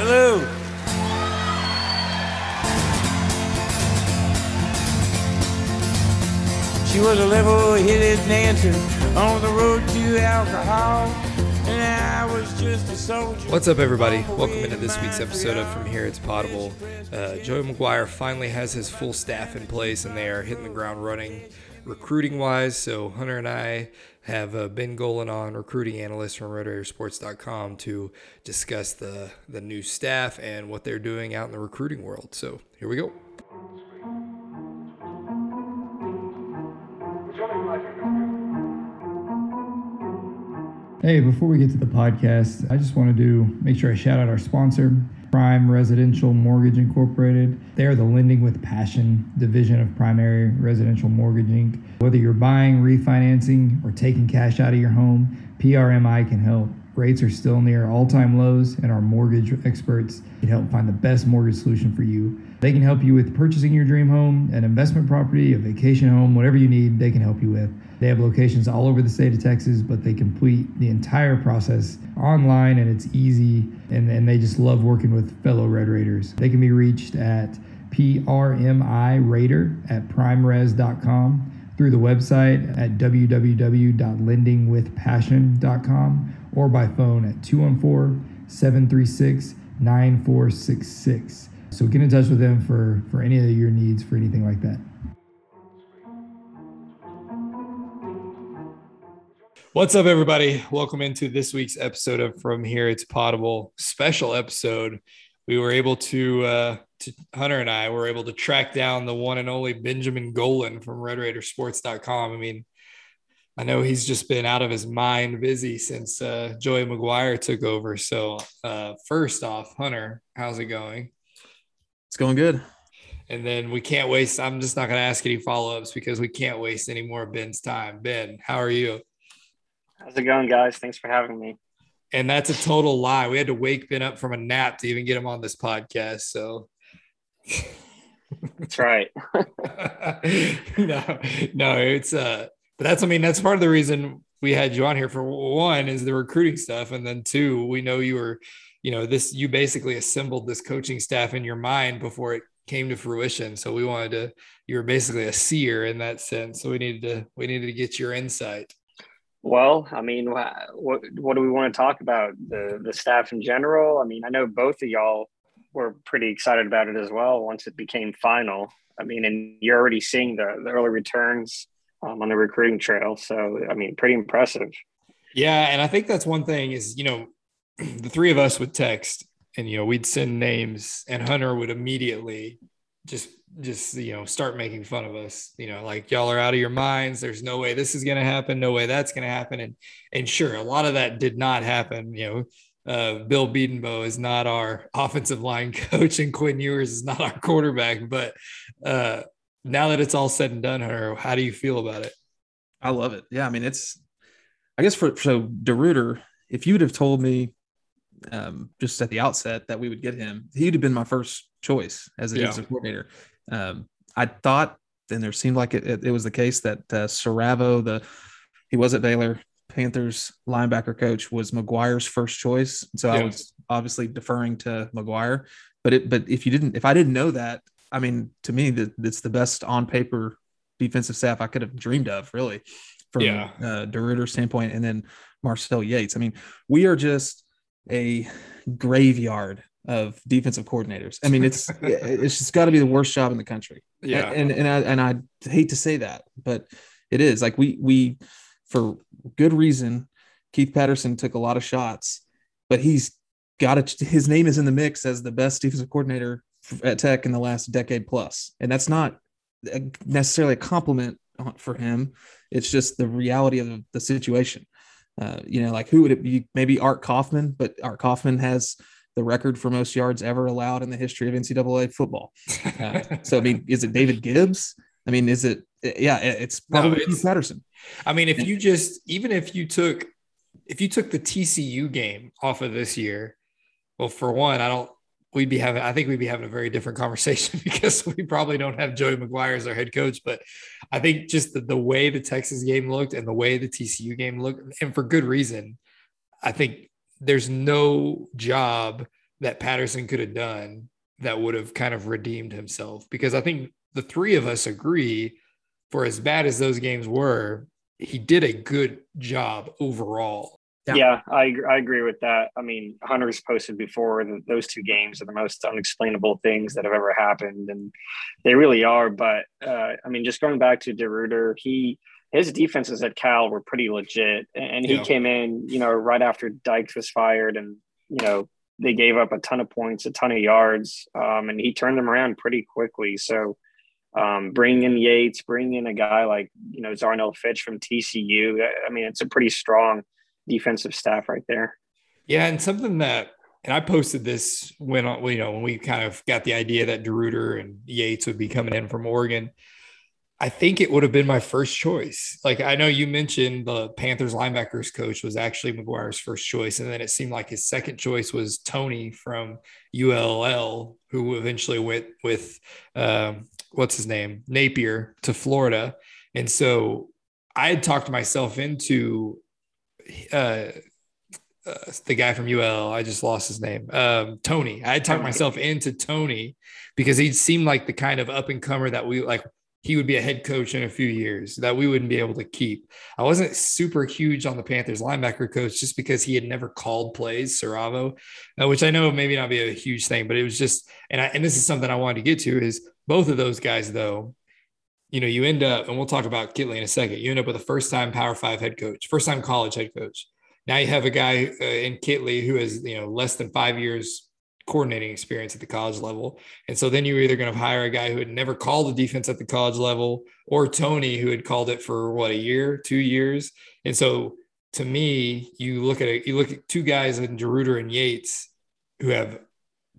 Hello. She was a level-headed dancer on the road to alcohol, and I was just a soldier. What's up, everybody? Welcome into this week's episode of From Here It's Potable. Joey McGuire finally has his full staff in place, and they are hitting the ground running recruiting-wise. So Hunter and I have Ben Golan on, recruiting analyst from RedRaiderSports.com, to discuss the new staff and what they're doing out in the recruiting world. So here we go. Hey, before we get to the podcast, I just want to make sure I shout out our sponsor, Prime Residential Mortgage Incorporated. They are the Lending with Passion division of Primary Residential Mortgage Inc. Whether you're buying, refinancing, or taking cash out of your home, PRMI can help. Rates are still near all-time lows, and our mortgage experts can help find the best mortgage solution for you. They can help you with purchasing your dream home, an investment property, a vacation home, whatever you need, they can help you with. They have locations all over the state of Texas, but they complete the entire process online, and it's easy, and they just love working with fellow Red Raiders. They can be reached at prmiraider@primeres.com, through the website at www.lendingwithpassion.com, or by phone at 214-736-9466. So get in touch with them for any of your needs, for anything like that. What's up, everybody? Welcome into this week's episode of From Here It's Potable, special episode. We were able to Hunter and I were able to track down the one and only Benjamin Golan from RedRaiderSports.com. I mean, I know he's just been out of his mind busy since Joey McGuire took over. So first off, Hunter, how's it going? It's going good. And then we can't waste – I'm just not going to ask any follow-ups because we can't waste any more of Ben's time. Ben, how are you? How's it going, guys? Thanks for having me. And that's a total lie. We had to wake Ben up from a nap to even get him on this podcast, so – That's right. No, it's but that's, I mean, that's part of the reason we had you on here. For one is the recruiting stuff, and then two, we know you were, you know, this, you basically assembled this coaching staff in your mind before it came to fruition. So we wanted to, you were basically a seer in that sense, so we needed to get your insight. Well, I mean, what do we want to talk about? The staff in general? I mean, I know both of y'all we're pretty excited about it as well once it became final. I mean, and you're already seeing the early returns on the recruiting trail. So, I mean, pretty impressive. Yeah, and I think that's one thing is, you know, the three of us would text and, you know, we'd send names and Hunter would immediately just, you know, start making fun of us, you know, like, y'all are out of your minds. There's no way this is going to happen. No way that's going to happen. And sure, a lot of that did not happen, you know. Bill Bedenbaugh is not our offensive line coach and Quinn Ewers is not our quarterback. But now that it's all said and done, Hunter, how do you feel about it? I love it. Yeah, I mean, it's – I guess for DeRuyter, if you would have told me just at the outset that we would get him, he would have been my first choice as a defensive coordinator. I thought, and there seemed like it was the case, that Saravo, he was at Baylor – Panthers linebacker coach, was McGuire's first choice. So I was obviously deferring to McGuire, but if I didn't know that, I mean, to me, that's the best on paper defensive staff I could have dreamed of, really, from DeRuyter's standpoint. And then Marcel Yates. I mean, we are just a graveyard of defensive coordinators. I mean, it's just got to be the worst job in the country. Yeah. And I hate to say that, but it is like we, for good reason, Keith Patterson took a lot of shots, but he's got it. His name is in the mix as the best defensive coordinator at Tech in the last decade plus. And that's not necessarily a compliment for him. It's just the reality of the situation. You know, like, who would it be? Maybe Art Kaufman, but Art Kaufman has the record for most yards ever allowed in the history of NCAA football. So, I mean, is it David Gibbs? I mean, is it? Yeah, it's probably Keith Patterson. I mean, if you took the TCU game off of this year, well, for one, I think we'd be having a very different conversation because we probably don't have Joey McGuire as our head coach. But I think just the way the Texas game looked and the way the TCU game looked, and for good reason, I think there's no job that Patterson could have done that would have kind of redeemed himself. Because I think the three of us agree, for as bad as those games were, he did a good job overall. Yeah, I agree with that. I mean, Hunter's posted before that those two games are the most unexplainable things that have ever happened, and they really are. But, I mean, just going back to DeRuyter, his defenses at Cal were pretty legit, and he came in, you know, right after Dykes was fired, and, you know, they gave up a ton of points, a ton of yards, and he turned them around pretty quickly. So bring in Yates, bring in a guy like, you know, Zarnell Fitch from TCU. I mean, it's a pretty strong defensive staff right there. Yeah, and something that, and I posted this when we kind of got the idea that DeRuyter and Yates would be coming in from Oregon. I think it would have been my first choice. Like, I know you mentioned the Panthers linebackers coach was actually McGuire's first choice, and then it seemed like his second choice was Tony from ULL, who eventually went with Napier to Florida. And so I had talked myself into the guy from UL, I just lost his name, Tony. I had talked myself into Tony because he seemed like the kind of up-and-comer that we like. He would be a head coach in a few years that we wouldn't be able to keep. I wasn't super huge on the Panthers linebacker coach just because he had never called plays, Saravo, which I know maybe not be a huge thing, but it was just, and this is something I wanted to get to, is both of those guys though, you know, you end up, and we'll talk about Kittley in a second, you end up with a first-time Power 5 head coach, first-time college head coach. Now you have a guy in Kittley who has, you know, less than 5 years coordinating experience at the college level. And so then you're either going to hire a guy who had never called the defense at the college level, or Tony, who had called it for what, a year, 2 years. And so to me, you look at two guys in DeRuyter and Yates who have a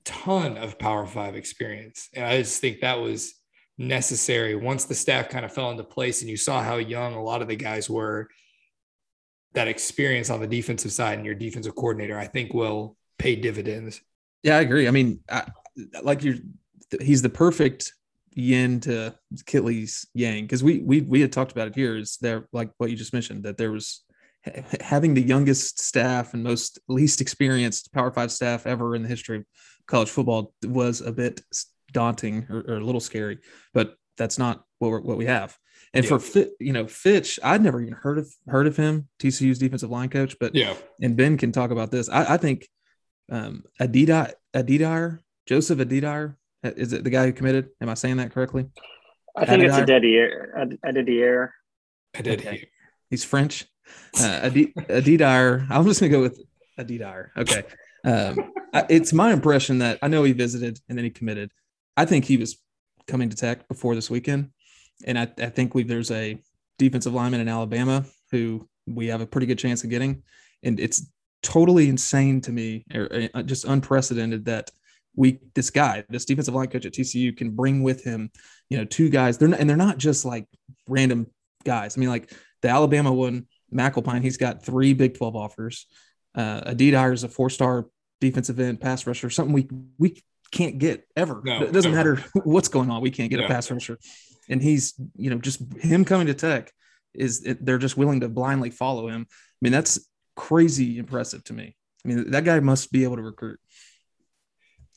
ton of Power 5 experience. And I just think that was necessary. Once the staff kind of fell into place and you saw how young a lot of the guys were, that experience on the defensive side and your defensive coordinator, I think, will pay dividends. Yeah, I agree. I mean, he's the perfect yin to Kittley's yang, because we had talked about it here. Is there, like what you just mentioned, that there was having the youngest staff and most least experienced Power 5 staff ever in the history of college football was a bit daunting or a little scary, but that's not what we have. And for Fitch, I'd never even heard of him, TCU's defensive line coach, but and Ben can talk about this. I think. Adidier, Joseph Adidier, is it the guy who committed? Am I saying that correctly? I think Adidier. It's Adidier. Okay. He's French. Adidier. I'm just going to go with Adidier. Okay. It's my impression that I know he visited and then he committed. I think he was coming to Tech before this weekend. And I think there's a defensive lineman in Alabama who we have a pretty good chance of getting. And it's totally insane to me, or just unprecedented, that this defensive line coach at TCU can bring with him, you know, two guys. They're not just like random guys. I mean, like the Alabama one, McAlpine, he's got 3 Big 12 offers. Adidier is a 4-star defensive end pass rusher, something we can't get ever. No, it doesn't matter what's going on. We can't get a pass rusher. And he's, you know, just him coming to Tech they're just willing to blindly follow him. I mean, that's crazy impressive to me. I mean, that guy must be able to recruit.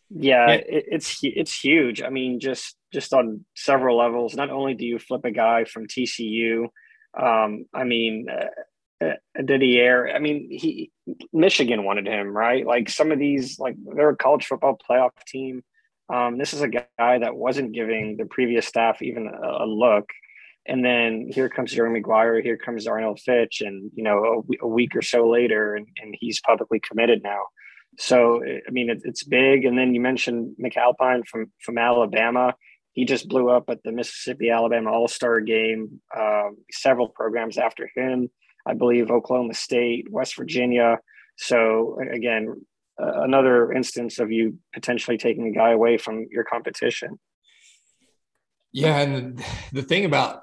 Yeah. It's huge. I mean, just on several levels. Not only do you flip a guy from TCU, Didier, I mean, Michigan wanted him, right? Like some of these, like they're a college football playoff team. This is a guy that wasn't giving the previous staff even a look. And then here comes Joey McGuire, here comes Zarnell Fitch, and, you know, a week or so later, and he's publicly committed now. So, I mean, it's big. And then you mentioned McAlpine from Alabama. He just blew up at the Mississippi-Alabama All-Star game, several programs after him, I believe Oklahoma State, West Virginia. So, again, another instance of you potentially taking a guy away from your competition. Yeah, and the thing about,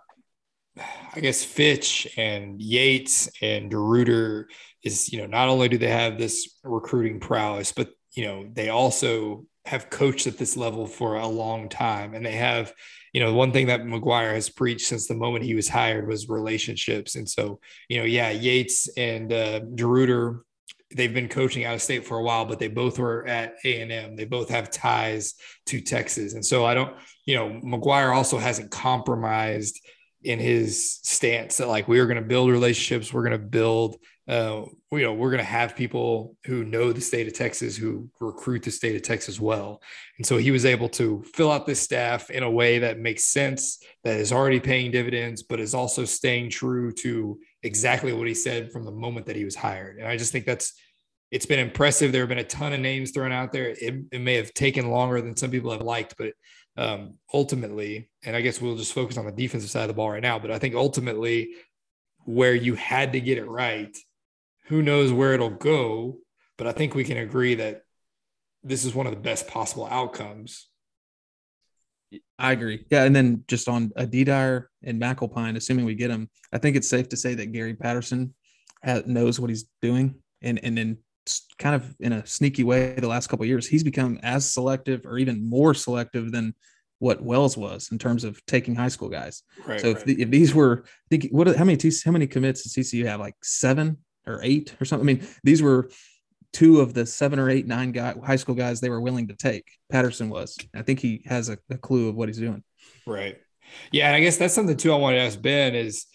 I guess, Fitch and Yates and DeRuyter is, you know, not only do they have this recruiting prowess, but, you know, they also have coached at this level for a long time. And they have, you know, one thing that McGuire has preached since the moment he was hired was relationships. And so, you know, Yates and DeRuyter they've been coaching out of state for a while, but they both were at A&M. They both have ties to Texas. And so I don't, you know, McGuire also hasn't compromised in his stance that like, we are going to build relationships. We're going to build, you know, we're going to have people who know the state of Texas, who recruit the state of Texas well. And so he was able to fill out this staff in a way that makes sense, that is already paying dividends, but is also staying true to exactly what he said from the moment that he was hired. And I just think that's, it's been impressive. There have been a ton of names thrown out there. It may have taken longer than some people have liked, but ultimately, and I guess we'll just focus on the defensive side of the ball right now, but I think ultimately where you had to get it right, who knows where it'll go, but I think we can agree that this is one of the best possible outcomes. I agree. Yeah. And then just on Adidier and McAlpine, assuming we get him, I think it's safe to say that Gary Patterson knows what he's doing. And then kind of in a sneaky way, the last couple of years, he's become as selective or even more selective than what Wells was in terms of taking high school guys. Right, so if these were, I think, how many commits does TCU have? Like 7 or 8 or something? I mean, these were 2 of the 7 or 8, 9 high school guys they were willing to take. Patterson was. I think he has a clue of what he's doing. Right. Yeah. And I guess that's something too I wanted to ask Ben is,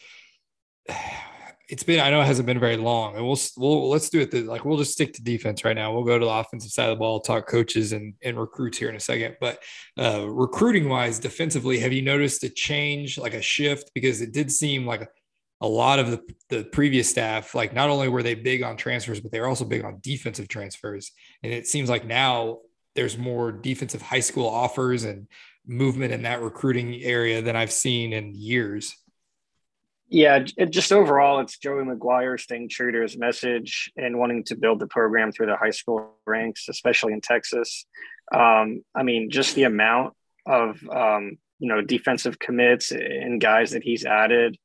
I know it hasn't been very long, and let's do it. We'll just stick to defense right now. We'll go to the offensive side of the ball, talk coaches and recruits here in a second, but recruiting wise, defensively, have you noticed a change, like a shift? Because it did seem like a lot of the previous staff, like not only were they big on transfers, but they were also big on defensive transfers. And it seems like now there's more defensive high school offers and movement in that recruiting area than I've seen in years. Yeah, just overall, it's Joey McGuire staying true to his message and wanting to build the program through the high school ranks, especially in Texas. I mean, just the amount of, defensive commits and guys that he's added.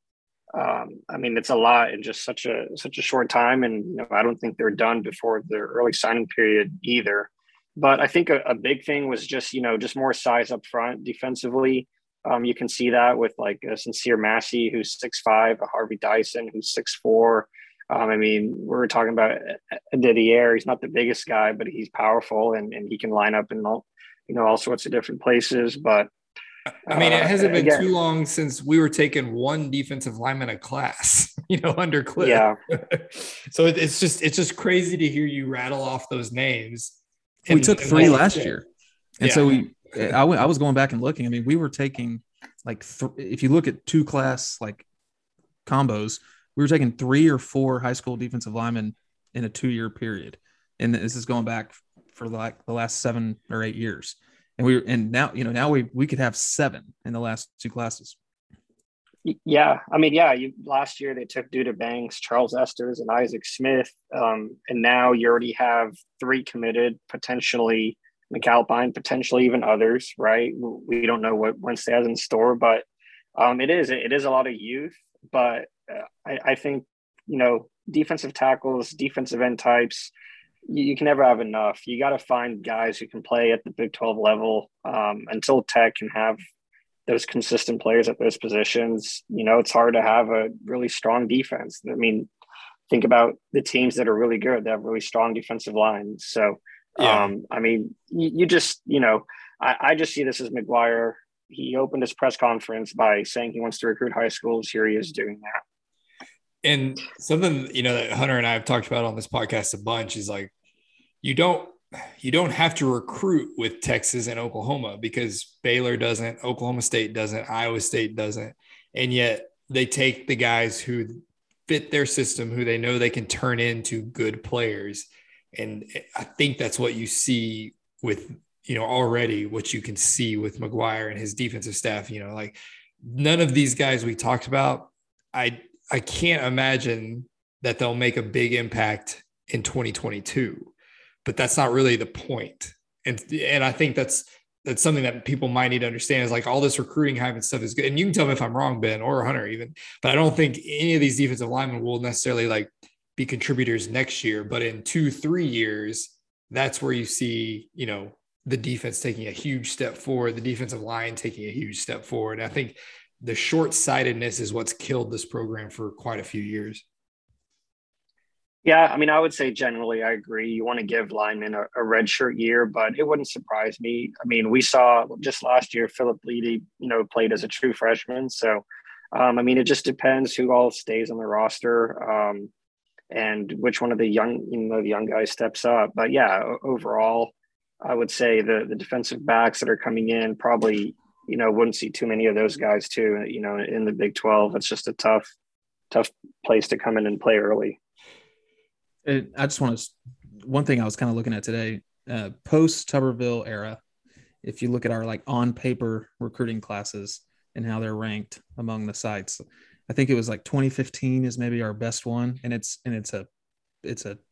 I mean, it's a lot in just such a short time. And I don't think they're done before their early signing period either. But I think a big thing was just more size up front defensively. You can see that with like a Sincere Massey, who's 6'5", a Harvey Dyson, who's 6'4". I mean, we were talking about Adidier. He's not the biggest guy, but he's powerful and he can line up in all sorts of different places. But I mean, it hasn't been too long since we were taking one defensive lineman a class, under Cliff. Yeah. So it's just crazy to hear you rattle off those names. We took 3 last year. And yeah. So I was going back and looking. I mean, we were taking like, if you look at 2 class, like combos, we were taking 3 or 4 high school defensive linemen in a 2-year period. And this is going back for like the last 7 or 8 years. And now we could have 7 in the last 2 classes. Yeah. I mean, yeah, last year they took Duda Banks, Charles Esters, and Isaac Smith. And now you already have 3 committed, potentially McAlpine, potentially even others, right? We don't know what Wednesday has in store, but it is a lot of youth. But I think, defensive tackles, defensive end types, you can never have enough. You got to find guys who can play at the Big 12 level until Tech can have those consistent players at those positions. It's hard to have a really strong defense. I mean, think about the teams that are really good. They have really strong defensive lines. So, yeah. I mean, I just see this as McGuire. He opened his press conference by saying he wants to recruit high schools. Here he is doing that. And something, that Hunter and I have talked about on this podcast a bunch is like, you don't have to recruit with Texas and Oklahoma because Baylor doesn't, Oklahoma State doesn't, Iowa State doesn't. And yet they take the guys who fit their system, who they know they can turn into good players. And I think that's what you see with, already what you can see with McGuire and his defensive staff, like none of these guys we talked about, I can't imagine that they'll make a big impact in 2022, but that's not really the point. And I think that's something that people might need to understand is like all this recruiting hype and stuff is good. And you can tell me if I'm wrong, Ben or Hunter even, but I don't think any of these defensive linemen will necessarily like be contributors next year, but in 2-3 years, that's where you see, the defense taking a huge step forward, the defensive line taking a huge step forward. And I think the short-sightedness is what's killed this program for quite a few years. Yeah, I mean, I would say generally I agree. You want to give linemen a redshirt year, but it wouldn't surprise me. I mean, we saw just last year Philip Leedy, played as a true freshman. So, I mean, it just depends who all stays on the roster and which one of the young, the young guys steps up. But yeah, overall, I would say the defensive backs that are coming in probably, wouldn't see too many of those guys too. In the Big 12, it's just a tough place to come in and play early. One thing I was kind of looking at today, post-Tuberville era, if you look at our on-paper recruiting classes and how they're ranked among the sites, I think it was 2015 is maybe our best one. And it's a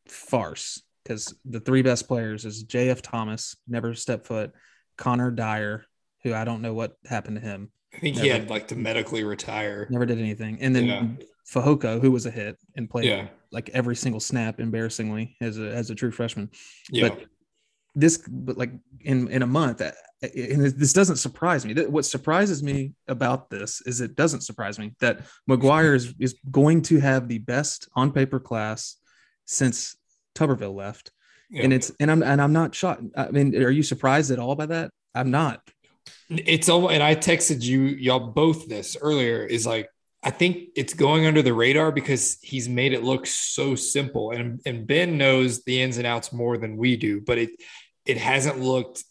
farce because the three best players is J.F. Thomas, never stepped foot, Connor Dyer, who I don't know what happened to him. I think he had to medically retire. Never did anything. And then Fahoko, who was a hit and played every single snap embarrassingly as a true freshman. Yeah. But in a month, and this doesn't surprise me. What surprises me about this is it doesn't surprise me that McGuire is going to have the best on paper class since Tuberville left. Yeah. And I'm not shocked. I mean, are you surprised at all by that? I'm not. It's almost, and I texted y'all both this earlier, is I think it's going under the radar because he's made it look so simple, and Ben knows the ins and outs more than we do, but it hasn't looked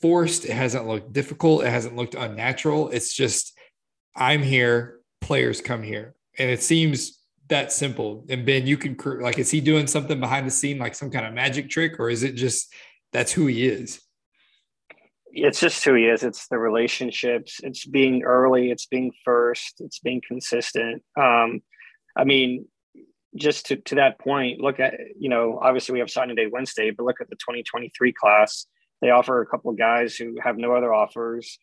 forced. It hasn't looked difficult. It hasn't looked unnatural. It's just, I'm here, players come here. And it seems that simple. And Ben, you can is he doing something behind the scene, some kind of magic trick, or is it just, that's who he is? It's just who he is. It's the relationships. It's being early. It's being first. It's being consistent. I mean, just to that point, look at, obviously we have signing day Wednesday, but look at the 2023 class. They offer a couple of guys who have no other offers.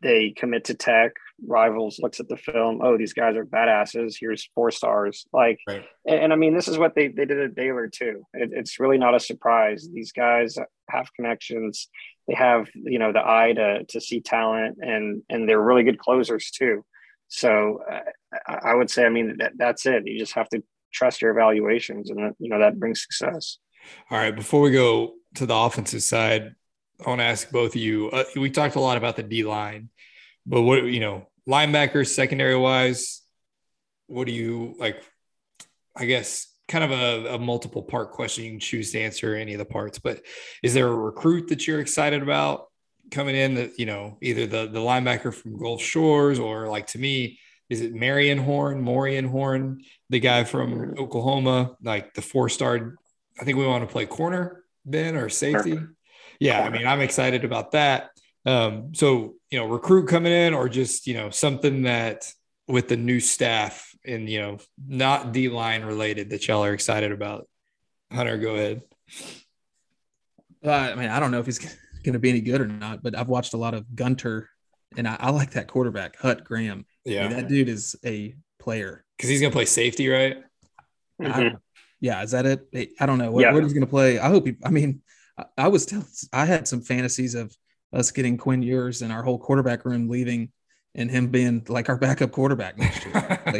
They commit to Tech. Rivals looks at the film. Oh, these guys are badasses. Here's 4 stars. Right. And I mean, this is what they did at Baylor too. It's really not a surprise. These guys have connections. They have, the eye to see talent, and they're really good closers too. So I would say, I mean, that's it. You just have to trust your evaluations, and that brings success. All right. Before we go to the offensive side, I want to ask both of you, we talked a lot about the D line, but what, linebackers, secondary wise, what do you I guess kind of a multiple part question. You can choose to answer any of the parts, but is there a recruit that you're excited about coming in that, either the linebacker from Gulf Shores, or to me, is it Morian Horn, the guy from Oklahoma, the 4-star, I think we want to play corner, Ben, or safety. Perfect. Yeah, I mean, I'm excited about that. So, recruit coming in, or just, something that with the new staff and, not D-line related that y'all are excited about. Hunter, go ahead. I mean, I don't know if he's going to be any good or not, but I've watched a lot of Gunter, and I like that quarterback, Hutt Graham. Yeah. I mean, that dude is a player. Because he's going to play safety, right? Mm-hmm. Yeah, is that it? I don't know what he's going to play. I hope he – I mean – I had some fantasies of us getting Quinn Ewers and our whole quarterback room leaving, and him being our backup quarterback next year. I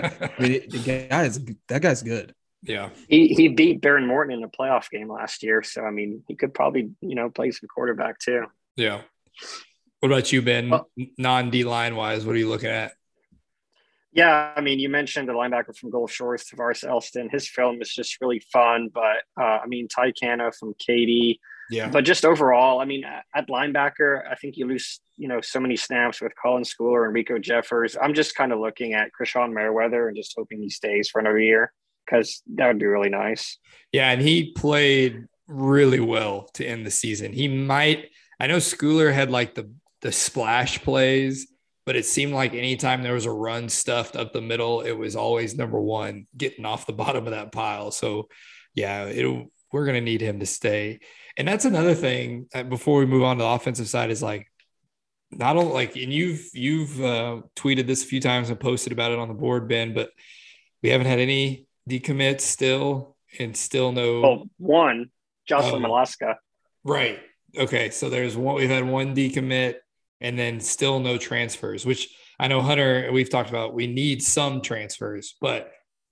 mean, that guy's good. Yeah, he beat Baron Morton in the playoff game last year, so I mean, he could probably play some quarterback too. Yeah. What about you, Ben? Well, non D line wise, what are you looking at? Yeah, I mean, you mentioned the linebacker from Gulf Shores, Tavares Elston. His film is just really fun, but I mean, Ty Canna from Katy. Yeah. But just overall, I mean, at linebacker, I think you lose, so many snaps with Colin Schooler and Rico Jeffers. I'm just kind of looking at Krishon Merriweather and just hoping he stays for another year, because that would be really nice. Yeah, and he played really well to end the season. He might – I know Schooler had the splash plays, but it seemed like anytime there was a run stuffed up the middle, it was always number one getting off the bottom of that pile. So, yeah, we're going to need him to stay. And that's another thing before we move on to the offensive side is not only and you've tweeted this a few times and posted about it on the board, Ben, but we haven't had any decommits still, and still no. Oh, one, Justin Maluska. Right. Okay. So there's one, we've had one decommit, and then still no transfers, which I know Hunter, we've talked about, we need some transfers, but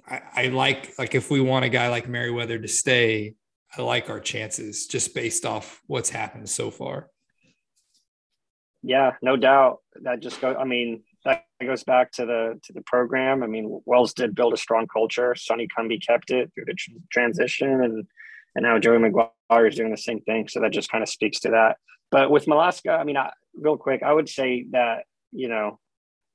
I like if we want a guy like Merriweather to stay, I like our chances just based off what's happened so far. Yeah, no doubt. That just goes, I mean, that goes back to the program. I mean, Wells did build a strong culture. Sonny Cumbie kept it through the transition, and now Joey McGuire is doing the same thing. So that just kind of speaks to that. But with Maluska, I mean, real quick, I would say that, you know,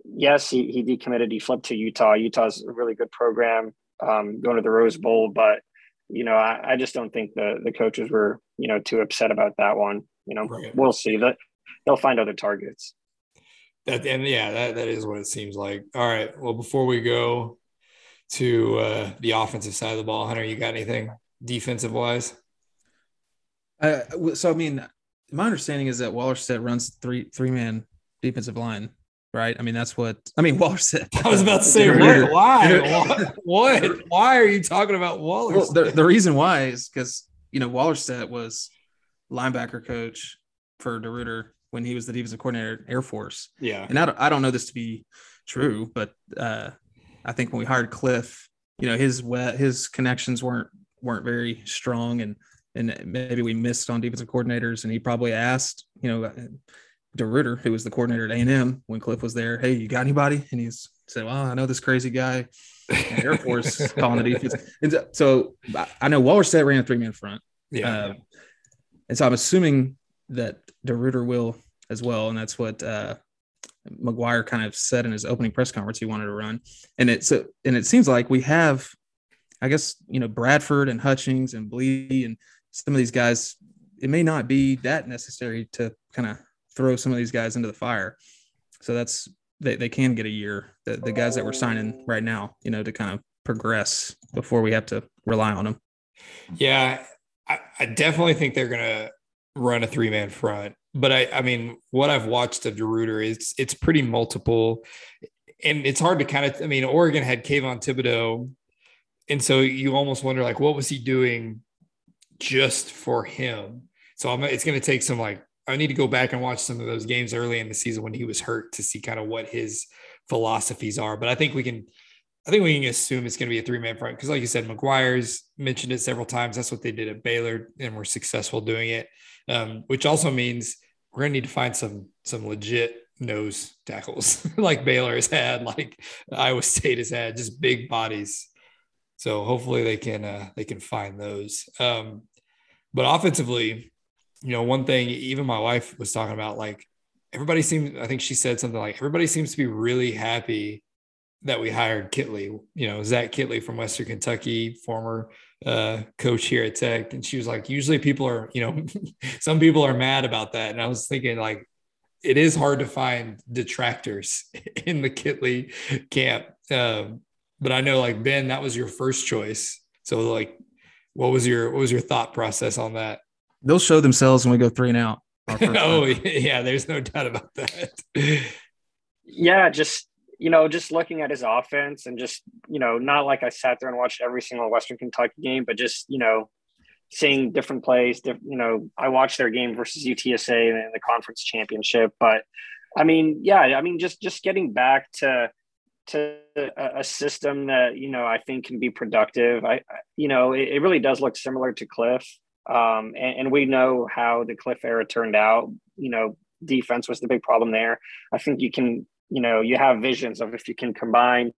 yes, he decommitted. He flipped to Utah. Utah's a really good program, going to the Rose Bowl. But, you know, I just don't think the coaches were, you know, too upset about that one. You know, right. We'll see. They'll find other targets. That is what it seems like. All right. Well, before we go to the offensive side of the ball, Hunter, you got anything defensive-wise? So, I mean, my understanding is that Waller set runs three-man defensive line. Right. I mean, that's what I mean. Waller said. I was about to say, Why? Why are you talking about Waller? Well, the reason why is because, you know, Waller said was linebacker coach for DeRuyter when he was the defensive coordinator at Air Force. Yeah. And I don't know this to be true, but I think when we hired Cliff, you know, his connections weren't very strong, and maybe we missed on defensive coordinators, and he probably asked, you know, DeRuyter, who was the coordinator at A&M when Cliff was there, hey, you got anybody? And he said, well, I know this crazy guy in Air Force calling the defense. And so I know Waller said ran a three-man front. Yeah. And so I'm assuming that DeRuyter will as well, and that's what McGuire kind of said in his opening press conference he wanted to run. And it seems like we have, I guess, you know, Bradford and Hutchings and Blee and some of these guys, it may not be that necessary to kind of throw some of these guys into the fire. So that's, they can get a year, the guys that we're signing right now, you know, to kind of progress before we have to rely on them. Yeah. I definitely think they're going to run a three-man front, but I mean, what I've watched of DeRuyter is it's pretty multiple, and it's hard to kind of, I mean, Oregon had Kayvon Thibodeau. And so you almost wonder, like, what was he doing just for him? So it's going to take some, like, I need to go back and watch some of those games early in the season when he was hurt to see kind of what his philosophies are. But I think we can assume it's going to be a three-man front because, like you said, McGuire's mentioned it several times. That's what they did at Baylor, and we're successful doing it, which also means we're going to need to find some legit nose tackles like Baylor has had, like Iowa State has had, just big bodies. So hopefully they can find those. But offensively, you know, one thing, even my wife was talking about, like, everybody seems, I think she said something like, everybody seems to be really happy that we hired Kittley, you know, Zach Kittley from Western Kentucky, former coach here at Tech. And she was like, usually people are, you know, some people are mad about that. And I was thinking, like, it is hard to find detractors in the Kittley camp. But I know, like, Ben, that was your first choice. So, like, what was your thought process on that? They'll show themselves when we go 3-and-out. Oh, yeah, there's no doubt about that. Yeah, just, you know, just looking at his offense and just, you know, not like I sat there and watched every single Western Kentucky game, but just, you know, seeing different plays. You know, I watched their game versus UTSA in the conference championship. But, I mean, yeah, I mean, just getting back to a system that, you know, I think can be productive. You know, it really does look similar to Cliff. And we know how the Cliff era turned out. You know, defense was the big problem there. I think you can, you know, you have visions of if you can combine,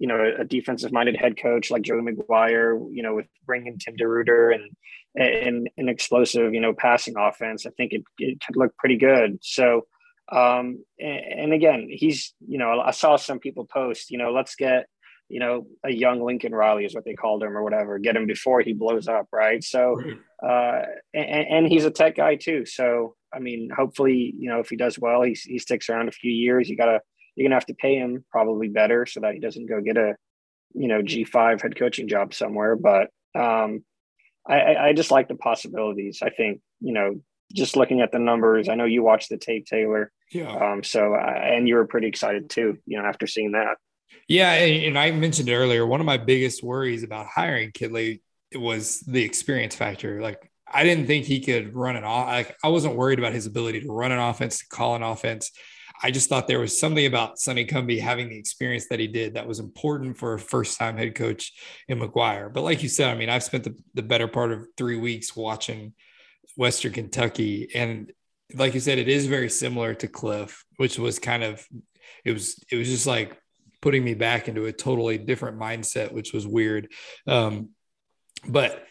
you know, a defensive-minded head coach like Joey McGuire, you know, with bringing Tim DeRuyter and an explosive, you know, passing offense. I think it could look pretty good. So, and again, he's, you know, I saw some people post, you know, let's get, you know, a young Lincoln Riley is what they called him or whatever, get him before he blows up. Right. So, and he's a Tech guy too. So, I mean, hopefully, you know, if he does well, he sticks around a few years. You're going to have to pay him probably better so that he doesn't go get a, you know, G5 head coaching job somewhere. But I just like the possibilities. I think, you know, just looking at the numbers, I know you watched the tape, Taylor. Yeah. And you were pretty excited too, you know, after seeing that. Yeah, and I mentioned earlier, one of my biggest worries about hiring Kittley was the experience factor. Like, I didn't think he could run an offense. Like, I wasn't worried about his ability to run an offense, to call an offense. I just thought there was something about Sonny Cumbie having the experience that he did that was important for a first-time head coach in McGuire. But like you said, I mean, I've spent the better part of 3 weeks watching Western Kentucky. And like you said, it is very similar to Cliff, which was kind of – it was just like putting me back into a totally different mindset, which was weird. But,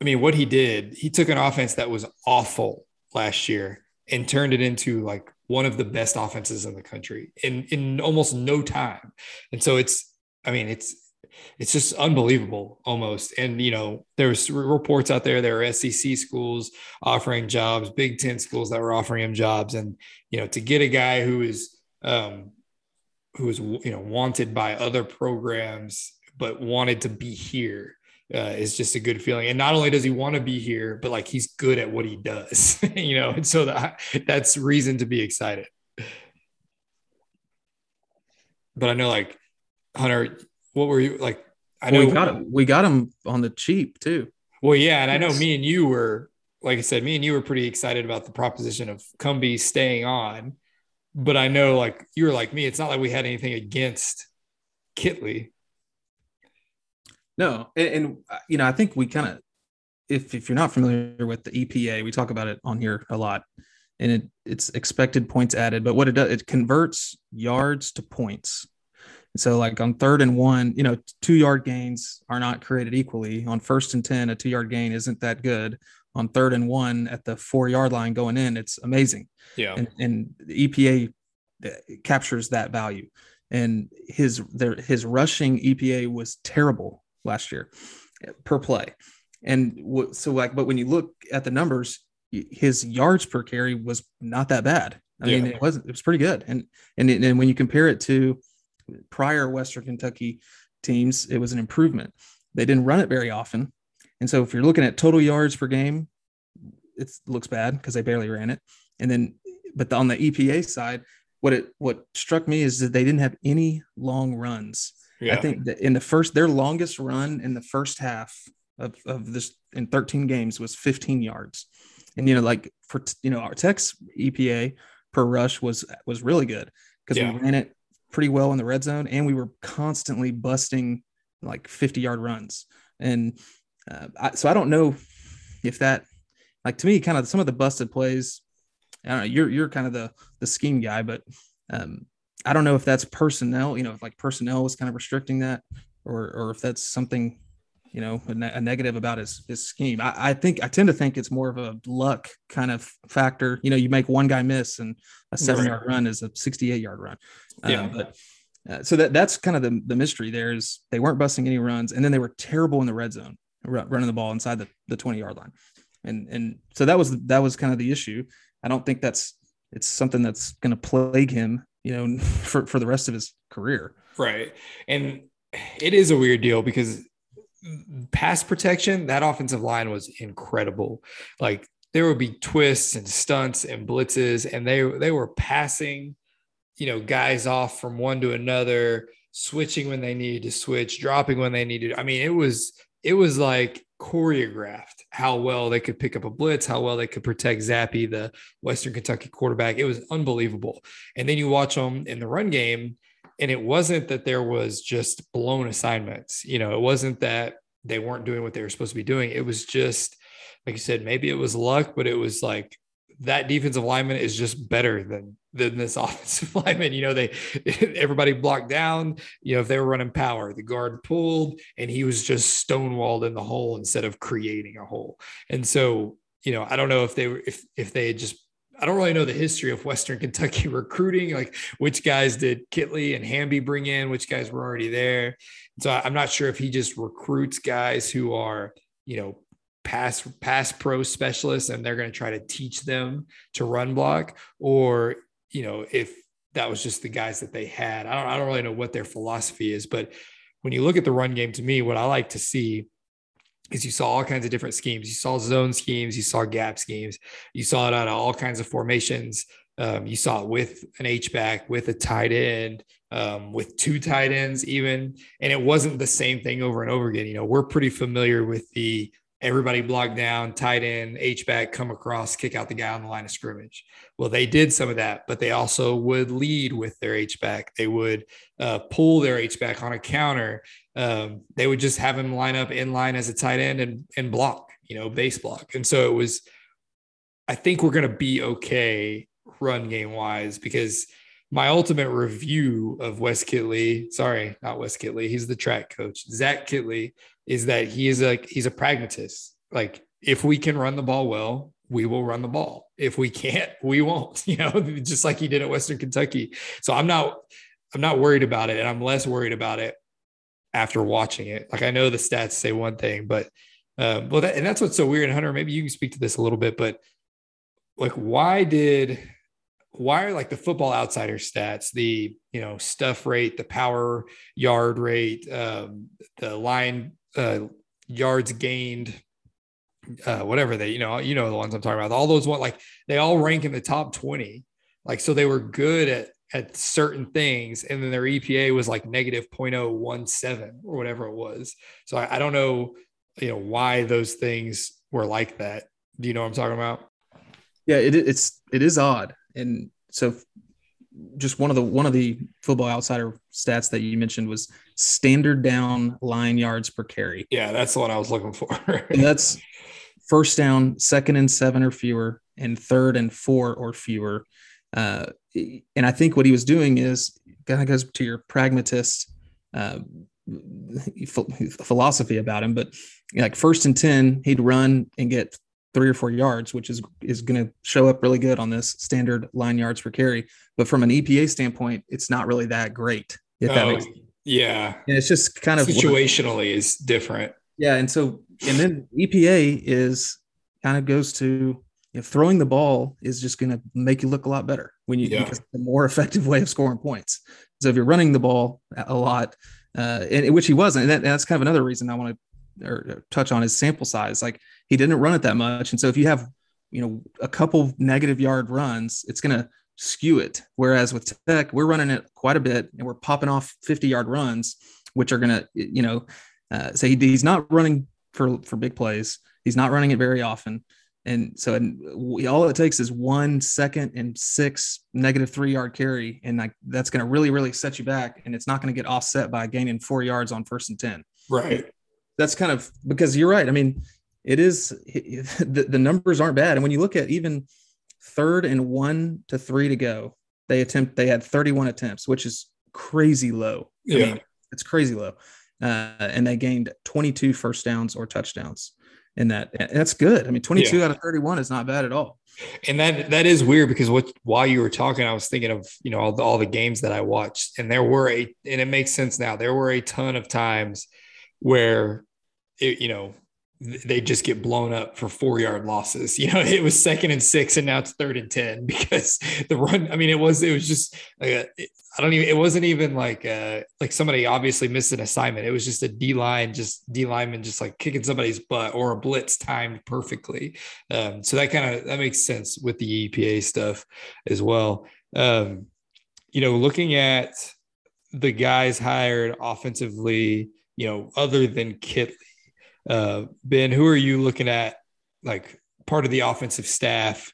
I mean, what he did, he took an offense that was awful last year and turned it into like one of the best offenses in the country in almost no time. And so it's just unbelievable almost. And, you know, there was reports out there, there were SEC schools offering jobs, Big Ten schools that were offering him jobs. And, you know, to get a guy who is, you know, wanted by other programs, but wanted to be here, is just a good feeling. And not only does he want to be here, but like he's good at what he does, you know, and so that's reason to be excited. But I know, like, Hunter, what were you like? I know we got him on the cheap too. Well, yeah. And I know me and you were, like I said, pretty excited about the proposition of Cumbie staying on, but I know, like, you were like me, it's not like we had anything against Kittley. No. And, you know, I think we kind of, if you're not familiar with the EPA, we talk about it on here a lot, and it's expected points added, but what it does, it converts yards to points. And so like on 3rd and 1, you know, 2-yard gains are not created equally. On 1st and 10, a 2-yard gain isn't that good. On 3rd and 1 at the 4-yard line going in, it's amazing. Yeah. And the EPA captures that value, and his rushing EPA was terrible last year per play. And so like, but when you look at the numbers, his yards per carry was not that bad. I mean, it was pretty good. And when you compare it to prior Western Kentucky teams, it was an improvement. They didn't run it very often. And so if you're looking at total yards per game, it looks bad because they barely ran it. And then, but on the EPA side, what struck me is that they didn't have any long runs. Yeah. I think that their longest run in the first half of this in 13 games was 15 yards. And, you know, like for, you know, our Tech's EPA per rush was really good because we ran it pretty well in the red zone, and we were constantly busting like 50-yard runs. And so I don't know if that, like, to me, kind of some of the busted plays, I don't know, you're kind of the scheme guy, but I don't know if that's personnel, you know, if like personnel was kind of restricting that, or if that's something, you know, a negative about his scheme. I tend to think it's more of a luck kind of factor. You know, you make one guy miss and a 7-yard run is a 68-yard run. Yeah. So that's kind of the mystery there is they weren't busting any runs, and then they were terrible in the red zone, running the ball inside the 20-yard line. And so that was kind of the issue. I don't think it's something that's going to plague him, you know, for the rest of his career. Right. And it is a weird deal because pass protection, that offensive line was incredible. Like there would be twists and stunts and blitzes, and they were passing, you know, guys off from one to another, switching when they needed to switch, dropping when they needed. I mean, it was like choreographed how well they could pick up a blitz, how well they could protect Zappy, the Western Kentucky quarterback. It was unbelievable. And then you watch them in the run game, and it wasn't that there was just blown assignments. You know, it wasn't that they weren't doing what they were supposed to be doing. It was just, like you said, maybe it was luck, but it was like that defensive lineman is just better than this offensive lineman. You know, everybody blocked down. You know, if they were running power, the guard pulled, and he was just stonewalled in the hole instead of creating a hole. And so, you know, I don't know if they were, if they had just, I don't really know the history of Western Kentucky recruiting, like which guys did Kittley and Hamby bring in, which guys were already there. And so I'm not sure if he just recruits guys who are, you know, pass pro specialists, and they're going to try to teach them to run block, or, you know, if that was just the guys that they had. I don't really know what their philosophy is, but when you look at the run game, to me, what I like to see is you saw all kinds of different schemes. You saw zone schemes, you saw gap schemes, you saw it out of all kinds of formations. You saw it with an H-back, with a tight end, with two tight ends even. And it wasn't the same thing over and over again. You know, we're pretty familiar with the everybody blocked down, tight end, H-back, come across, kick out the guy on the line of scrimmage. Well, they did some of that, but they also would lead with their H-back. They would pull their H-back on a counter. They would just have him line up in line as a tight end and block, you know, base block. And so it was, I think we're going to be okay run game wise, because my ultimate review of Wes Kittley, sorry, not Wes Kittley, he's the track coach, Zach Kittley, is that he is he's a pragmatist. Like, if we can run the ball well, we will run the ball. If we can't, we won't, you know, just like he did at Western Kentucky. So I'm not worried about it, and I'm less worried about it after watching it. Like, I know the stats say one thing, but and that's what's so weird. Hunter, maybe you can speak to this a little bit, but like, why are like the Football Outsider stats, the, you know, stuff rate, the power yard rate, the line yards gained, whatever they, you know, the ones I'm talking about, all those ones, like they all rank in the top 20. Like, so they were good at certain things. And then their EPA was like negative 0.017 or whatever it was. So I don't know, you know, why those things were like that. Do you know what I'm talking about? Yeah, it is odd. And so just one of the Football Outsider stats that you mentioned was standard down line yards per carry. Yeah, that's the one I was looking for. And that's first down, second and 7 or fewer, and third and 4 or fewer. And I think what he was doing is, kind of goes to your pragmatist philosophy about him, but like first and 10, he'd run and get 3 or 4 yards, which is going to show up really good on this standard line yards per carry. But from an EPA standpoint, it's not really that great. If that makes sense. Yeah. And it's just kind of situationally is different. Yeah. And then EPA is kind of goes to, you know, throwing the ball is just going to make you look a lot better when you, because it's a more effective way of scoring points. So if you're running the ball a lot, and which he wasn't, and that's kind of another reason I want to, or touch on his sample size. Like, he didn't run it that much. And so if you have, you know, a couple negative yard runs, it's going to skew it. Whereas with Tech, we're running it quite a bit and we're popping off 50-yard runs, which are going to, you know, so he's not running for big plays. He's not running it very often. And so all it takes is 1 second and 6 negative 3-yard carry. And like, that's going to really, really set you back. And it's not going to get offset by gaining 4 yards on first and 10. Right. That's kind of, because you're right. I mean, it is, the numbers aren't bad. And when you look at even third and 1 to 3 to go, they had 31 attempts, which is crazy low. Yeah. I mean, it's crazy low. And they gained 22 first downs or touchdowns in that. And that's good. I mean, 22 out of 31 is not bad at all. And that is weird, because while you were talking, I was thinking of, you know, all the games that I watched, and and it makes sense now, there were a ton of times where it, you know, they just get blown up for 4-yard losses. You know, it was 2nd and 6, and now it's 3rd and 10 because the run. I mean, it was just like it wasn't even like somebody obviously missed an assignment. It was just a D lineman just like kicking somebody's butt, or a blitz timed perfectly. So that makes sense with the EPA stuff as well. You know, looking at the guys hired offensively, you know, other than Kittley, Ben, who are you looking at, like, part of the offensive staff?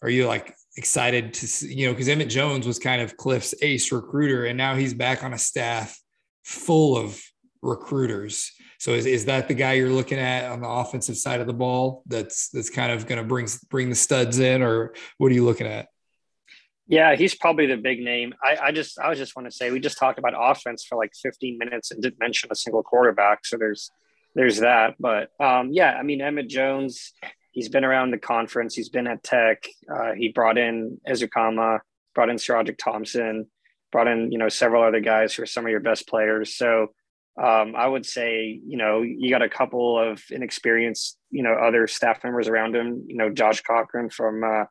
Are you, like, excited to see, you know, because Emmett Jones was kind of Cliff's ace recruiter, and now he's back on a staff full of recruiters. So is that the guy you're looking at on the offensive side of the ball that's kind of going to bring the studs in, or what are you looking at? Yeah, he's probably the big name. I just want to say, we just talked about offense for like 15 minutes and didn't mention a single quarterback. So there's that. But yeah, I mean, Emmett Jones, he's been around the conference. He's been at Tech. He brought in Ezukama, brought in Sirajic Thompson, brought in, you know, several other guys who are some of your best players. So I would say, you know, you got a couple of inexperienced, you know, other staff members around him. You know, Josh Cochran from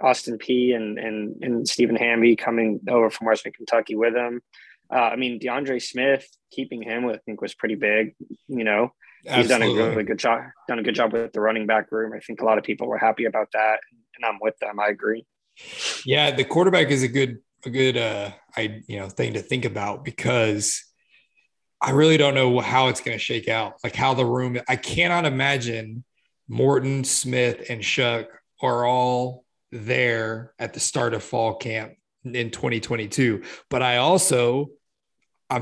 Austin P and Stephen Hamby coming over from Western Kentucky with him. I mean, DeAndre Smith, keeping him, I think, was pretty big. You know, he's done a really good job. Done a good job with the running back room. I think a lot of people were happy about that, and I'm with them. I agree. Yeah, the quarterback is a good thing to think about, because I really don't know how it's going to shake out. Like, how the room. I cannot imagine Morton, Smith, and Shuck are all there at the start of fall camp in 2022. But I'm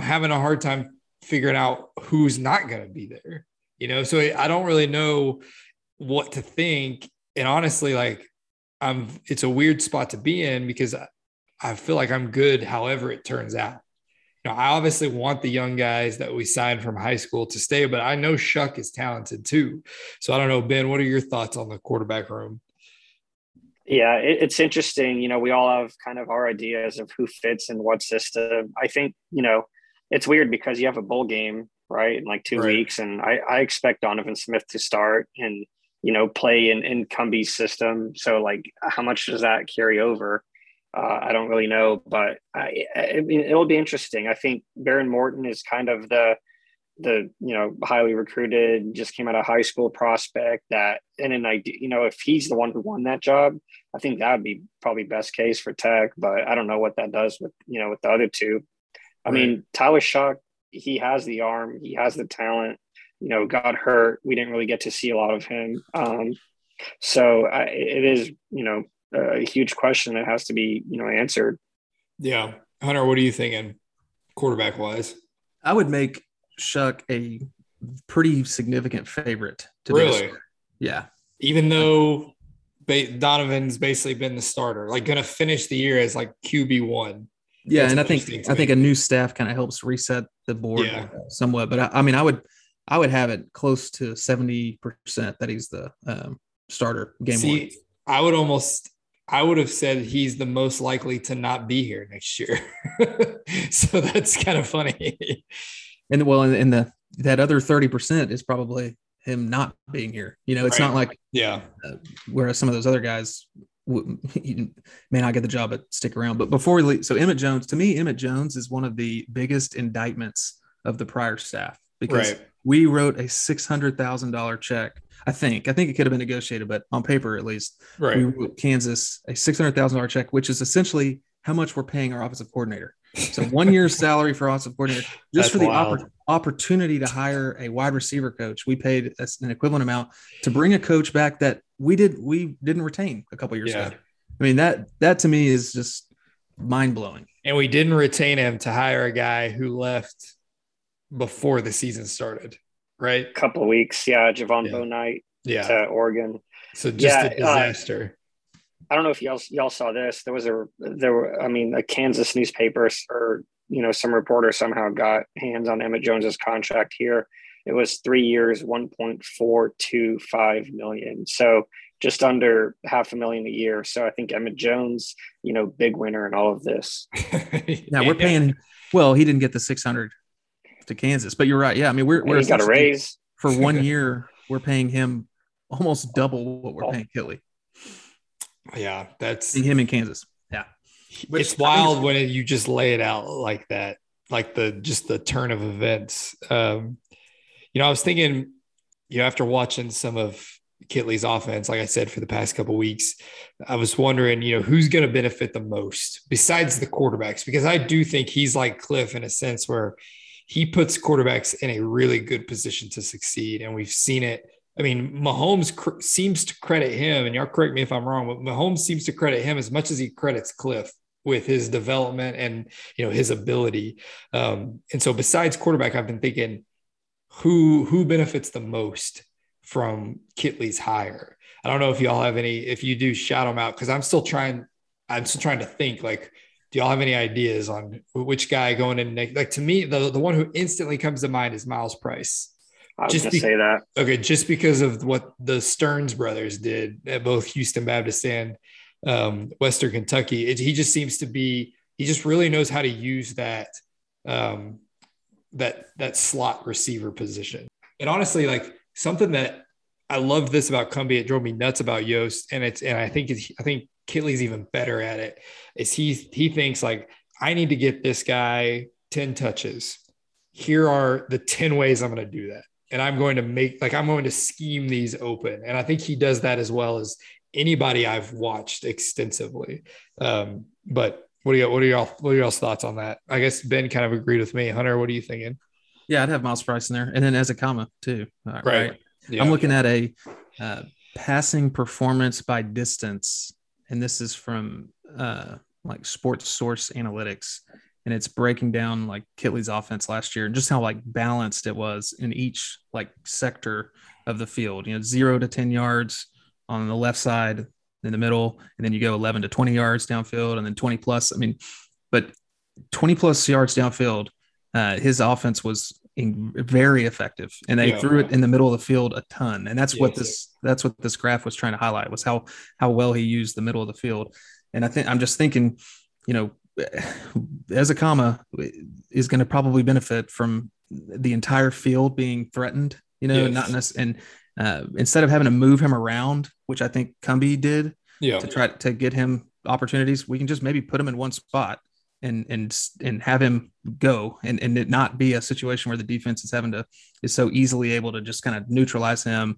having a hard time figuring out who's not going to be there, you know? So I don't really know what to think. And honestly, like, it's a weird spot to be in because I feel like I'm good however it turns out. You know, I obviously want the young guys that we signed from high school to stay, but I know Shuck is talented too. So I don't know, Ben, what are your thoughts on the quarterback room? Yeah, it's interesting. You know, we all have kind of our ideas of who fits in what system. I think, you know, it's weird because you have a bowl game, right, in like two weeks. And I expect Donovan Smith to start and, you know, play in Cumbie's system. So, like, how much does that carry over? I don't really know, but I mean, it'll be interesting. I think Baron Morton is kind of the, you know, highly recruited, just came out of high school prospect that, and an idea, you know, if he's the one who won that job, I think that would be probably best case for Tech, but I don't know what that does with, you know, with the other two. I mean, Tyler Shuck, he has the arm, he has the talent, you know, got hurt. We didn't really get to see a lot of him. It is, you know, a huge question that has to be, you know, answered. Yeah. Hunter, what are you thinking quarterback wise? I would make Shuck a pretty significant favorite to be. Yeah. Even though Donovan's basically been the starter, like going to finish the year as like QB1. Yeah. That's I think a new staff kind of helps reset the board somewhat, but I mean, I would have it close to 70% that he's the starter game. See, one. I would have said he's the most likely to not be here next year. So that's kind of funny. And well, and that other 30% is probably him not being here. You know, it's not like whereas some of those other guys may not get the job but stick around. But before we leave, so Emmett Jones, to me, Emmett Jones is one of the biggest indictments of the prior staff because we wrote a $600,000 check. I think it could have been negotiated, but on paper at least, we wrote Kansas a $600,000 check, which is essentially how much we're paying our offensive coordinator. So 1 year's salary for offensive coordinator, just for the opportunity to hire a wide receiver coach. We paid an equivalent amount to bring a coach back that we didn't retain a couple years ago. I mean, that to me is just mind blowing. And we didn't retain him to hire a guy who left before the season started, right? A couple of weeks. Yeah. Javon Bonite to Oregon. So just a disaster. I don't know if y'all saw this. There were a Kansas newspaper or, you know, some reporter somehow got hands on Emmett Jones's contract here. It was 3 years, $1.425 million. So just under $500,000 a year. So I think Emmett Jones, you know, big winner in all of this. Now we're paying, well, he didn't get the 600 to Kansas, but you're right. Yeah. I mean, we're got a raise for 1 year. We're paying him almost double what we're paying Kittley. Yeah, that's him in Kansas. Yeah, it's wild when you just lay it out like that, like the turn of events. You know, I was thinking, you know, after watching some of Kittley's offense, like I said, for the past couple of weeks, I was wondering, you know, who's going to benefit the most besides the quarterbacks, because I do think he's like Cliff in a sense where he puts quarterbacks in a really good position to succeed, and we've seen it. I mean, Mahomes seems to credit him, and y'all correct me if I'm wrong, but Mahomes seems to credit him as much as he credits Cliff with his development and, you know, his ability. And so besides quarterback, I've been thinking who benefits the most from Kittley's hire. I don't know if y'all have any, if you do, shout them out, because I'm still trying to think, like, do y'all have any ideas on which guy going in next? Like, to me, the one who instantly comes to mind is Miles Price. I was going to say that. Okay, just because of what the Stearns brothers did at both Houston Baptist and Western Kentucky, he just seems to be – he just really knows how to use that that slot receiver position. And honestly, like, something that I loved this about Cumbie, it drove me nuts about Yost, and I think Kittley's even better at it, is he thinks, like, I need to get this guy 10 touches. Here are the 10 ways I'm going to do that. And I'm going to scheme these open. And I think he does that as well as anybody I've watched extensively. But what are y'all's thoughts on that? I guess Ben kind of agreed with me. Hunter, what are you thinking? Yeah, I'd have Miles Price in there. And then as a comma too. Right. Yeah. I'm looking at passing performance by distance. And this is from like Sports Source Analytics. And it's breaking down like Kittley's offense last year and just how like balanced it was in each like sector of the field, you know, 0 to 10 yards on the left side in the middle. And then you go 11 to 20 yards downfield and then 20 plus. I mean, but 20 plus yards downfield, his offense was very effective, and they threw it in the middle of the field a ton. And that's what that's what this graph was trying to highlight, was how well he used the middle of the field. And I think I'm just thinking, you know, as a comma is going to probably benefit from the entire field being threatened, you know, instead of having to move him around, which I think Cumbie did to try to get him opportunities, we can just maybe put him in one spot and have him go and it not be a situation where the defense is having to, is so easily able to just kind of neutralize him.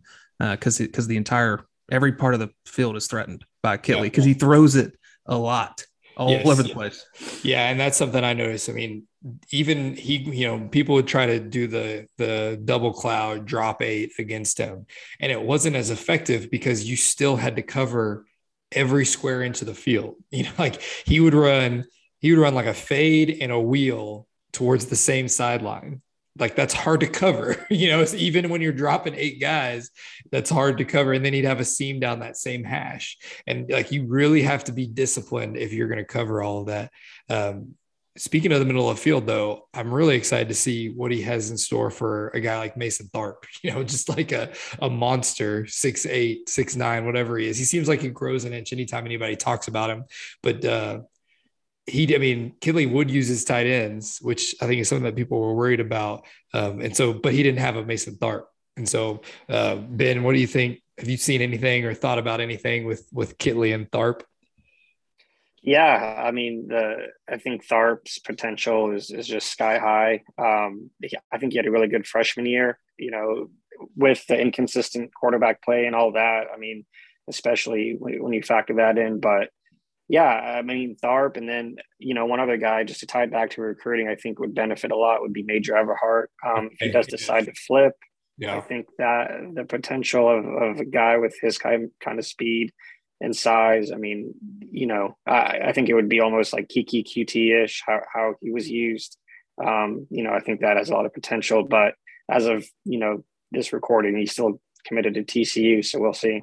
Cause the entire, every part of the field is threatened by Kittley because he throws it a lot. All over the place. Yeah, and that's something I noticed. I mean, even he, you know, people would try to do the double cloud drop eight against him, and it wasn't as effective because you still had to cover every square inch of the field. You know, like he would run like a fade and a wheel towards the same sideline. Like that's hard to cover, you know, it's even when you're dropping eight guys, that's hard to cover. And then he'd have a seam down that same hash. And like, you really have to be disciplined if you're going to cover all of that. Speaking of the middle of the field though, I'm really excited to see what he has in store for a guy like Mason Tharp, you know, just like a monster 6'8", 6'9", whatever he is. He seems like he grows an inch anytime anybody talks about him, but, Kittley would use his tight ends, which I think is something that people were worried about. But he didn't have a Mason Tharp. And so, Ben, what do you think? Have you seen anything or thought about anything with Kittley and Tharp? Yeah. I mean, I think Tharp's potential is just sky high. I think he had a really good freshman year, you know, with the inconsistent quarterback play and all that. I mean, especially when you factor that in, but yeah, I mean, Tharp, and then, you know, one other guy, just to tie it back to recruiting, I think would benefit a lot would be Major Everhart. If he does decide to flip, I think that the potential of a guy with his kind of speed and size, I mean, you know, I think it would be almost like Kiki QT-ish, how he was used. You know, I think that has a lot of potential, but as of, you know, this recording, he's still committed to TCU, so we'll see.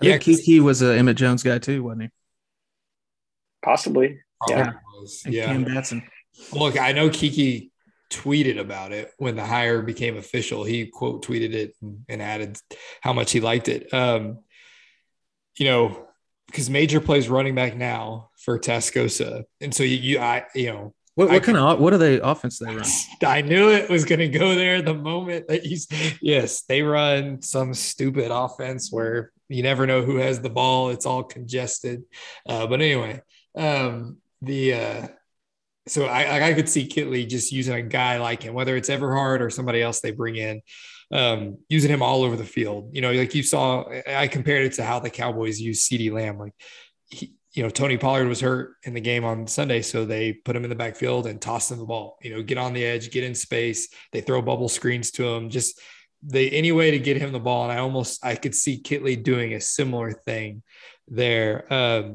Yeah, Kiki was an Emmett Jones guy too, wasn't he? Possibly. Look, I know Kiki tweeted about it when the hire became official. He quote tweeted it and added how much he liked it. You know, because Major plays running back now for Tascosa. And so what are they offense they run? I knew it was going to go there the moment that they run some stupid offense where you never know who has the ball. It's all congested. But anyway, I could see Kittley just using a guy like him, whether it's Everhart or somebody else they bring in, using him all over the field. You know, like you saw, I compared it to how the Cowboys use CeeDee Lamb. Like, you know, Tony Pollard was hurt in the game on Sunday, so they put him in the backfield and tossed him the ball. You know, get on the edge, get in space. They throw bubble screens to him. Just any way to get him the ball. And I could see Kittley doing a similar thing there.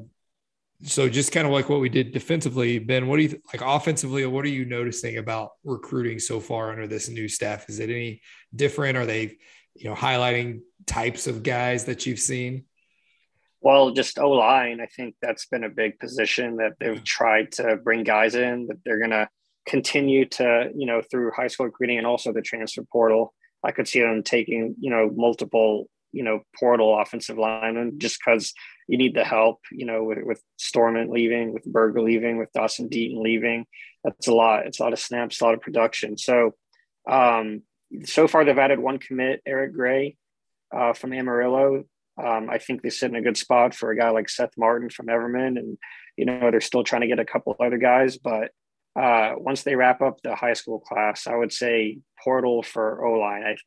So just kind of like what we did defensively, Ben, what do you like offensively? What are you noticing about recruiting so far under this new staff? Is it any different? Are they, you know, highlighting types of guys that you've seen? Well, just O-line, I think that's been a big position that they've tried to bring guys in that they're going to continue to, you know, through high school recruiting and also the transfer portal. I could see them taking, you know, multiple, you know, portal offensive linemen just because you need the help, you know, with Stormont leaving, with Berger leaving, with Dawson Deaton leaving. That's a lot. It's a lot of snaps, a lot of production. So, so far they've added one commit, Eric Gray from Amarillo. I think they sit in a good spot for a guy like Seth Martin from Everman. And, you know, they're still trying to get a couple other guys. But once they wrap up the high school class, I would say portal for O-line.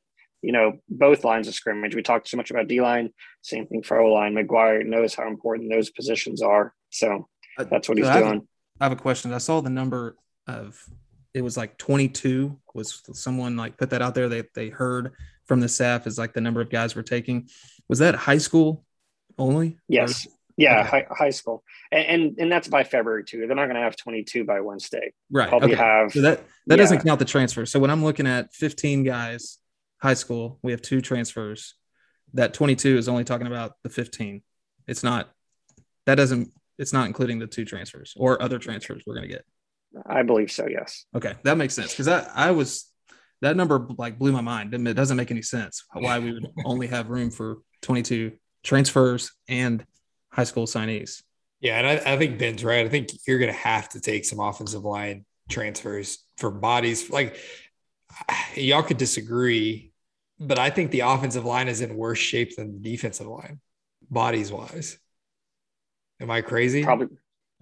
You know, both lines of scrimmage. We talked so much about D-line, same thing for O-line. McGuire knows how important those positions are. So that's what he's doing. I have a question. I saw the number of – it was like 22 was someone like put that out there. They heard – from the staff is like the number of guys we're taking. Was that high school only? Yes. Yeah. Okay. High school. And that's by February too. They're not going to have 22 by Wednesday. Right. Probably have. So that doesn't count the transfer. So when I'm looking at 15 guys, high school, we have two transfers. That 22 is only talking about the 15. It's not, that doesn't, it's not including the two transfers or other transfers we're going to get. I believe so. Yes. Okay. That makes sense. Cause I was, that number like blew my mind. It doesn't make any sense why we would only have room for 22 transfers and high school signees. Yeah. And I think Ben's right. I think you're going to have to take some offensive line transfers for bodies. Like y'all could disagree, but I think the offensive line is in worse shape than the defensive line bodies wise. Am I crazy? Probably.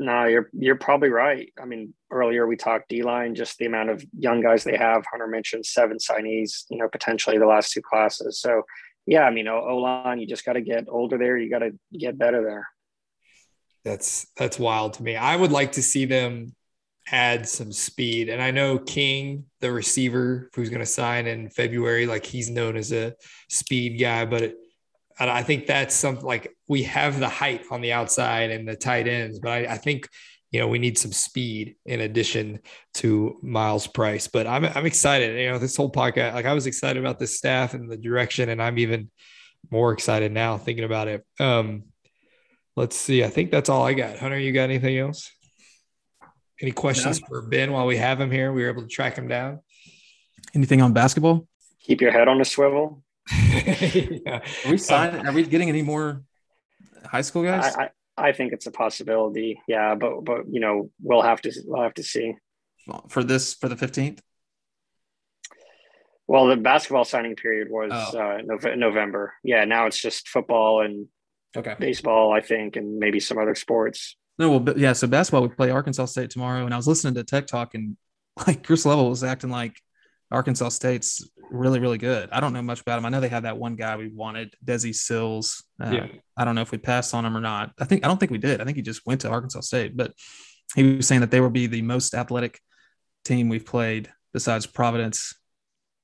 No, you're probably right. I mean, earlier we talked D-line, just the amount of young guys they have. Hunter mentioned 7 signees, you know, potentially the last 2 classes. So, yeah, I mean, O-line, you just got to get older there. You got to get better there. That's wild to me. I would like to see them add some speed. And I know King, the receiver, who's going to sign in February, like he's known as a speed guy, but and I think that's something like we have the height on the outside and the tight ends, but I think, you know, we need some speed in addition to Miles Price, but I'm excited. You know, this whole podcast, like I was excited about this staff and the direction, and I'm even more excited now thinking about it. Let's see. I think that's all I got. Hunter, you got anything else? Any questions for Ben while we have him here? We were able to track him down. Anything on basketball? Keep your head on a swivel. Yeah. Are we getting any more high school guys? I think it's a possibility. Yeah, but you know, we'll have to see for the 15th. Well, the basketball signing period was November. Yeah, now it's just football and baseball, I think, and maybe some other sports. No, well, but yeah. So basketball, we play Arkansas State tomorrow, and I was listening to Tech Talk, and like Chris Level was acting like Arkansas State's really, really good. I don't know much about them. I know they have that one guy we wanted, Desi Sills. I don't know if we passed on him or not. I don't think we did. I think he just went to Arkansas State, but he was saying that they would be the most athletic team we've played besides Providence,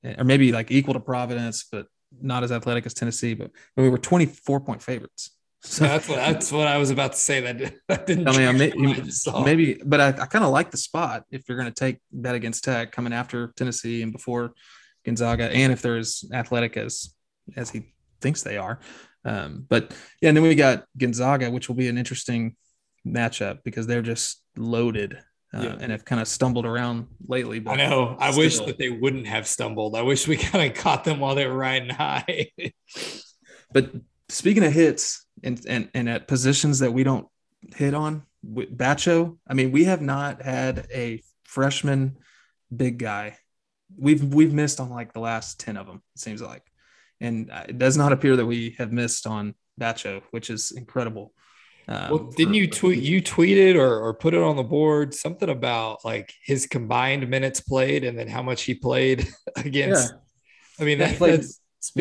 or maybe like equal to Providence, but not as athletic as Tennessee. But we were 24-point favorites. So that's what I was about to say. That didn't. I mean, maybe, but I kind of like the spot if you're going to take that against Tech coming after Tennessee and before Gonzaga, and if they're as athletic as he thinks they are. But yeah, and then we got Gonzaga, which will be an interesting matchup because they're just loaded and have kind of stumbled around lately. But I know. I wish that they wouldn't have stumbled. I wish we kind of caught them while they were riding high. But speaking of hits and at positions that we don't hit on, Bacho, I mean, we have not had a freshman big guy. We've missed on like the last 10 of them, it seems like. And it does not appear that we have missed on Bacho, which is incredible. Well, didn't you tweet? You tweeted or put it on the board something about like his combined minutes played and then how much he played against. Yeah. I mean,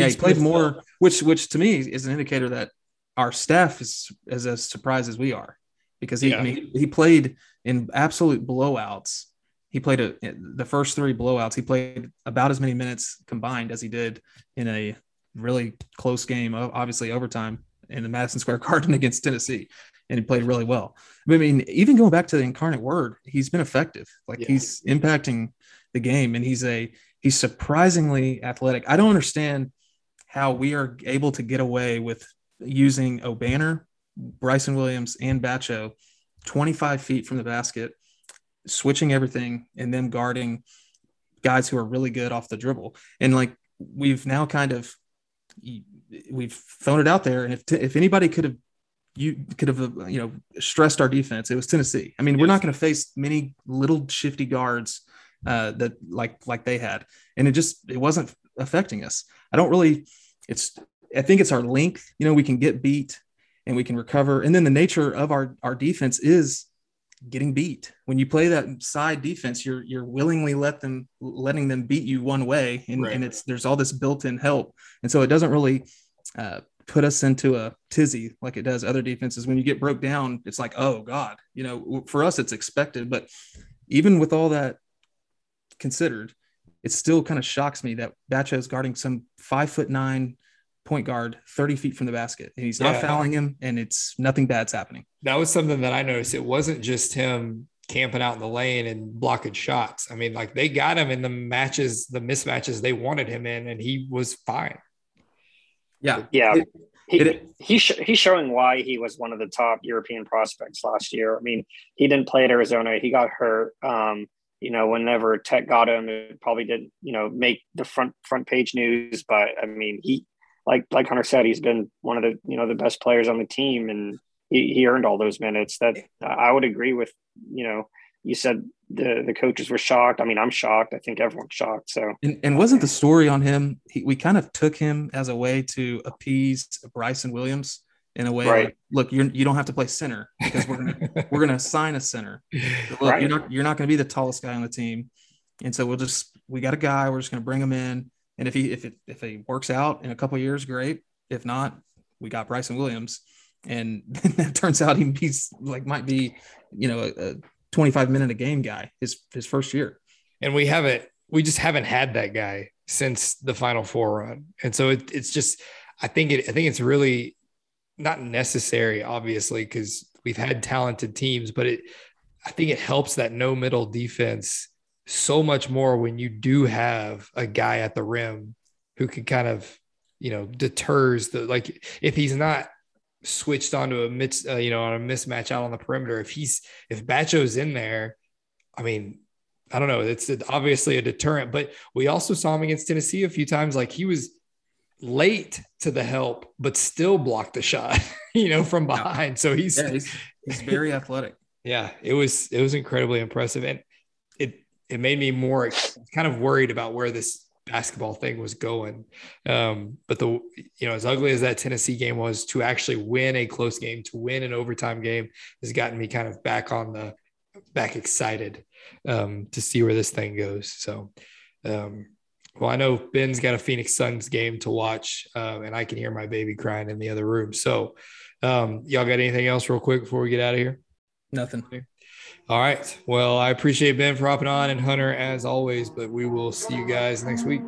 he played more, which to me is an indicator that our staff is as surprised as we are, because I mean, he played in absolute blowouts. He played the first 3 blowouts. He played about as many minutes combined as he did in a really close game, obviously overtime in the Madison Square Garden against Tennessee, and he played really well. I mean, even going back to the Incarnate Word, he's been effective. Like he's impacting the game, and he's surprisingly athletic. I don't understand how we are able to get away with using O'Banner, Bryson Williams, and Bacho 25 feet from the basket, switching everything and then guarding guys who are really good off the dribble. And like, we've now we've thrown it out there. And if anybody could have stressed our defense, it was Tennessee. I mean, we're not going to face many little shifty guards that like they had. And it wasn't affecting us. I think it's our length, you know, we can get beat and we can recover. And then the nature of our defense is getting beat. When you play that side defense, you're willingly letting them beat you one way, and there's all this built-in help, and so it doesn't really put us into a tizzy like it does other defenses. When you get broke down, it's like, oh God, you know. For us, it's expected, but even with all that considered, it still kind of shocks me that Bacha is guarding some 5'9" point guard 30 feet from the basket, and he's not fouling him, and it's nothing bad's happening. That was something that I noticed. It wasn't just him camping out in the lane and blocking shots. I mean, like, they got him in the matches, the mismatches they wanted him in, and he was fine. Yeah. Yeah. He's showing why he was one of the top European prospects last year. I mean, he didn't play at Arizona. He got hurt. You know, whenever Tech got him, it probably didn't, you know, make the front page news. But I mean, he, like Hunter said, he's been one of the, you know, the best players on the team, and he earned all those minutes. That I would agree with. You know, you said the coaches were shocked. I mean, I'm shocked. I think everyone's shocked. So, and wasn't the story on him? We kind of took him as a way to appease Bryson Williams in a way. Right. Like, look, you don't have to play center because we're gonna assign a center. Look, right. You're not gonna be the tallest guy on the team, and so we got a guy. We're just gonna bring him in, and if it works out in a couple of years, great. If not, we got Bryson Williams. And it turns out he's like, might be, you know, a 25-minute a game guy his first year. And we just haven't had that guy since the Final Four run. And so it's just, I think it's really not necessary, obviously, because we've had talented teams, but I think it helps that no middle defense so much more when you do have a guy at the rim who can kind of, you know, deters the, like, if he's not switched onto on a mismatch out on the perimeter. If Bacho's in there, I mean, I don't know. It's obviously a deterrent, but we also saw him against Tennessee a few times. Like, he was late to the help, but still blocked the shot, you know, from behind. So he's very athletic. Yeah, it was incredibly impressive, and it made me more kind of worried about where this basketball thing was going. But as ugly as that Tennessee game was, to actually win a close game, to win an overtime game, has gotten me kind of back excited to see where this thing goes. So, well, I know Ben's got a Phoenix Suns game to watch, and I can hear my baby crying in the other room. So y'all got anything else real quick before we get out of here? Nothing. All right. Well, I appreciate Ben for hopping on, and Hunter as always, but we will see you guys next week.